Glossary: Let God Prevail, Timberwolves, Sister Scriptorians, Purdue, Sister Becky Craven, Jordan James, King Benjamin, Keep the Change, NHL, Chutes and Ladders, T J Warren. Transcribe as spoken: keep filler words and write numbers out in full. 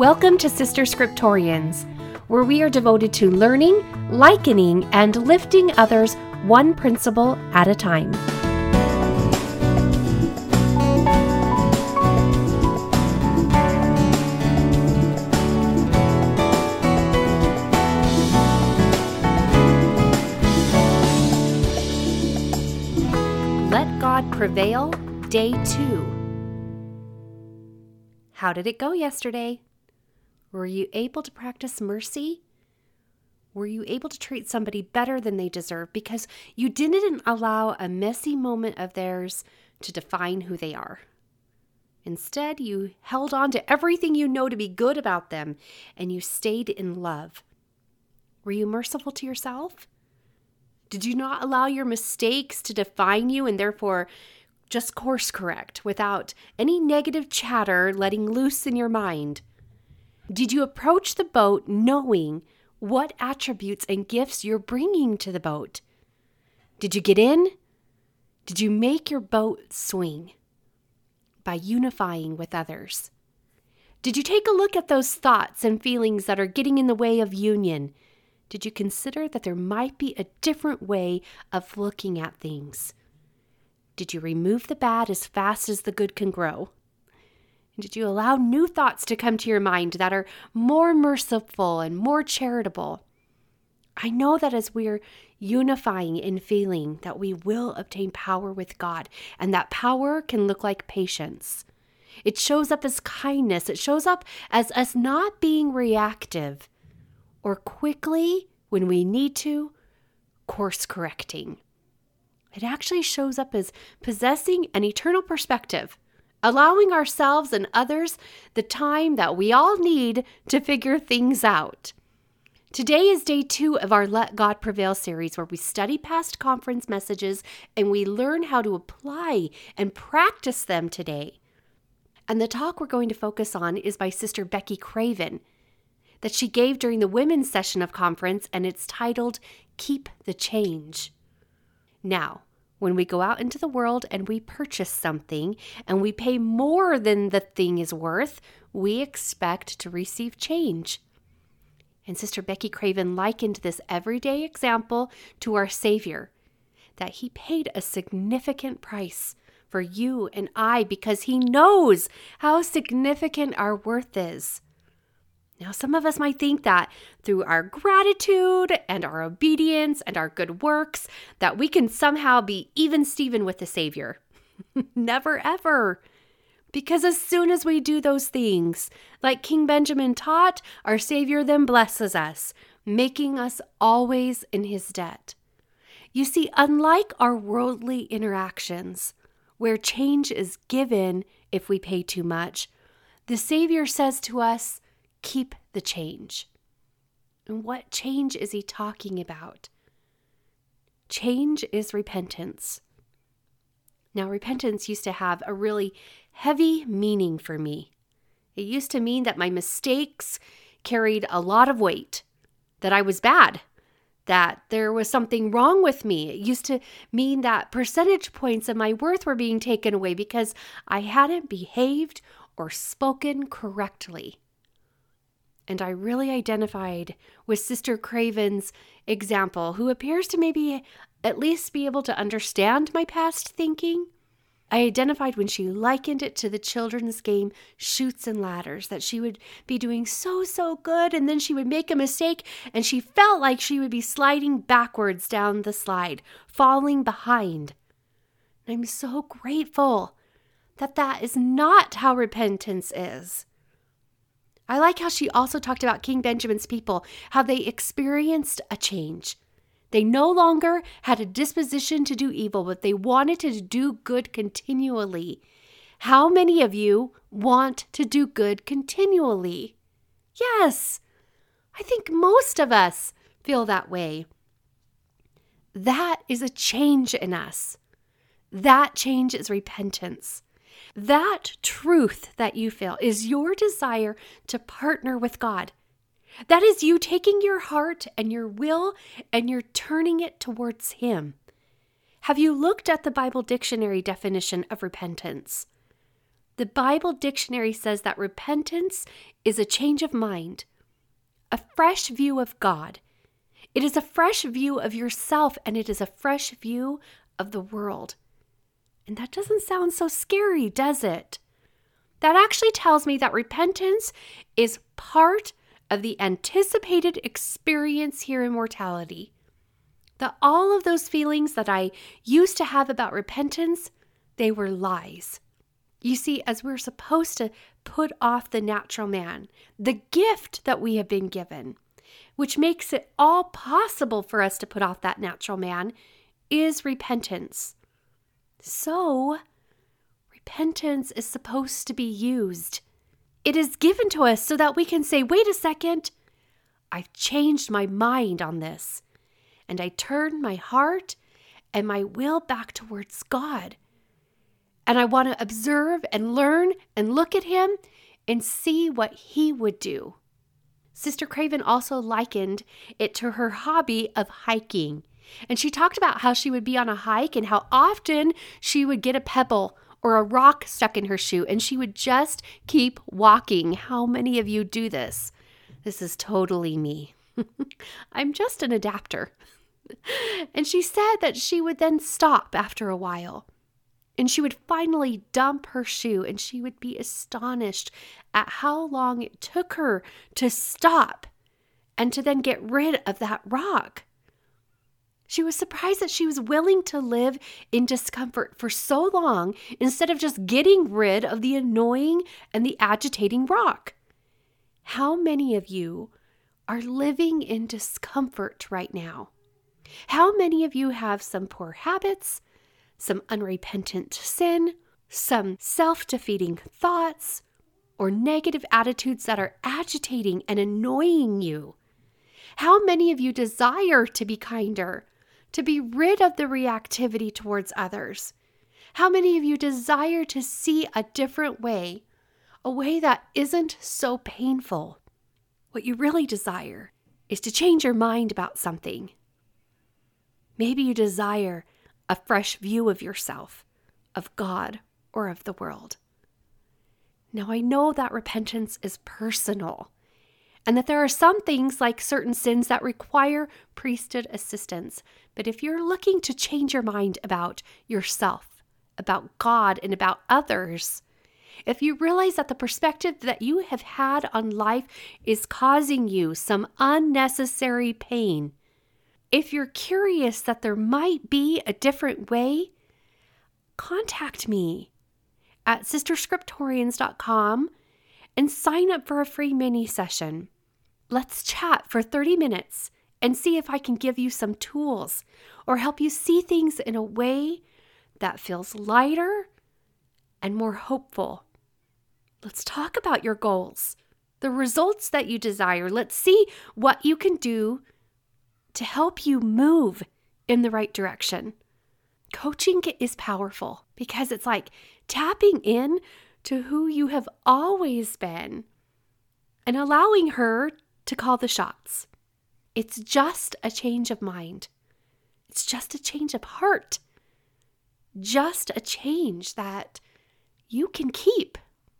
Welcome to Sister Scriptorians, where we are devoted to learning, likening, and lifting others one principle at a time. Let God Prevail, Day two. How did it go yesterday? Were you able to practice mercy? Were you able to treat somebody better than they deserve because you didn't allow a messy moment of theirs to define who they are? Instead, you held on to everything you know to be good about them, and you stayed in love. Were you merciful to yourself? Did you not allow your mistakes to define you and therefore just course correct without any negative chatter letting loose in your mind? Did you approach the boat knowing what attributes and gifts you're bringing to the boat? Did you get in? Did you make your boat swing by unifying with others? Did you take a look at those thoughts and feelings that are getting in the way of union? Did you consider that there might be a different way of looking at things? Did you remove the bad as fast as the good can grow? Did you allow new thoughts to come to your mind that are more merciful and more charitable? I know that as we're unifying in feeling that we will obtain power with God, and that power can look like patience. It shows up as kindness. It shows up as us not being reactive or quickly, when we need to, course correcting. It actually shows up as possessing an eternal perspective, allowing ourselves and others the time that we all need to figure things out. Today is day two of our Let God Prevail series, where we study past conference messages and we learn how to apply and practice them today. And the talk we're going to focus on is by Sister Becky Craven that she gave during the women's session of conference, and it's titled, Keep the Change. Now, when we go out into the world and we purchase something and we pay more than the thing is worth, we expect to receive change. And Sister Becky Craven likened this everyday example to our Savior, that he paid a significant price for you and I because he knows how significant our worth is. Now, some of us might think that through our gratitude and our obedience and our good works, that we can somehow be even Steven with the Savior. Never, ever. Because as soon as we do those things, like King Benjamin taught, our Savior then blesses us, making us always in his debt. You see, unlike our worldly interactions, where change is given if we pay too much, the Savior says to us, keep the change. And what change is he talking about? Change is repentance. Now, repentance used to have a really heavy meaning for me. It used to mean that my mistakes carried a lot of weight, that I was bad, that there was something wrong with me. It used to mean that percentage points of my worth were being taken away because I hadn't behaved or spoken correctly. And I really identified with Sister Craven's example, who appears to maybe at least be able to understand my past thinking. I identified when she likened it to the children's game, Chutes and Ladders, that she would be doing so, so good, and then she would make a mistake, and she felt like she would be sliding backwards down the slide, falling behind. And I'm so grateful that that is not how repentance is. I like how she also talked about King Benjamin's people, how they experienced a change. They no longer had a disposition to do evil, but they wanted to do good continually. How many of you want to do good continually? Yes, I think most of us feel that way. That is a change in us. That change is repentance. That truth that you feel is your desire to partner with God. That is you taking your heart and your will and you're turning it towards Him. Have you looked at the Bible dictionary definition of repentance? The Bible dictionary says that repentance is a change of mind, a fresh view of God. It is a fresh view of yourself, and it is a fresh view of the world. And that doesn't sound so scary, does it? That actually tells me that repentance is part of the anticipated experience here in mortality. That all of those feelings that I used to have about repentance, they were lies. You see, as we're supposed to put off the natural man, the gift that we have been given, which makes it all possible for us to put off that natural man, is repentance. So, repentance is supposed to be used. It is given to us so that we can say, wait a second, I've changed my mind on this. And I turn my heart and my will back towards God. And I want to observe and learn and look at him and see what he would do. Sister Craven also likened it to her hobby of hiking. And she talked about how she would be on a hike and how often she would get a pebble or a rock stuck in her shoe, and she would just keep walking. How many of you do this? This is totally me. I'm just an adapter. And she said that she would then stop after a while, and she would finally dump her shoe, and she would be astonished at how long it took her to stop and to then get rid of that rock. She was surprised that she was willing to live in discomfort for so long instead of just getting rid of the annoying and the agitating rock. How many of you are living in discomfort right now? How many of you have some poor habits, some unrepentant sin, some self-defeating thoughts, or negative attitudes that are agitating and annoying you? How many of you desire to be kinder? To be rid of the reactivity towards others? How many of you desire to see a different way, a way that isn't so painful? What you really desire is to change your mind about something. Maybe you desire a fresh view of yourself, of God, or of the world. Now, I know that repentance is personal, and that there are some things like certain sins that require priesthood assistance. But if you're looking to change your mind about yourself, about God, and about others, if you realize that the perspective that you have had on life is causing you some unnecessary pain, if you're curious that there might be a different way, contact me at sister scriptorians dot com and sign up for a free mini session. Let's chat for thirty minutes and see if I can give you some tools or help you see things in a way that feels lighter and more hopeful. Let's talk about your goals, the results that you desire. Let's see what you can do to help you move in the right direction. Coaching is powerful because it's like tapping in to who you have always been and allowing her to call the shots. It's just a change of mind. It's just a change of heart. Just a change that you can keep.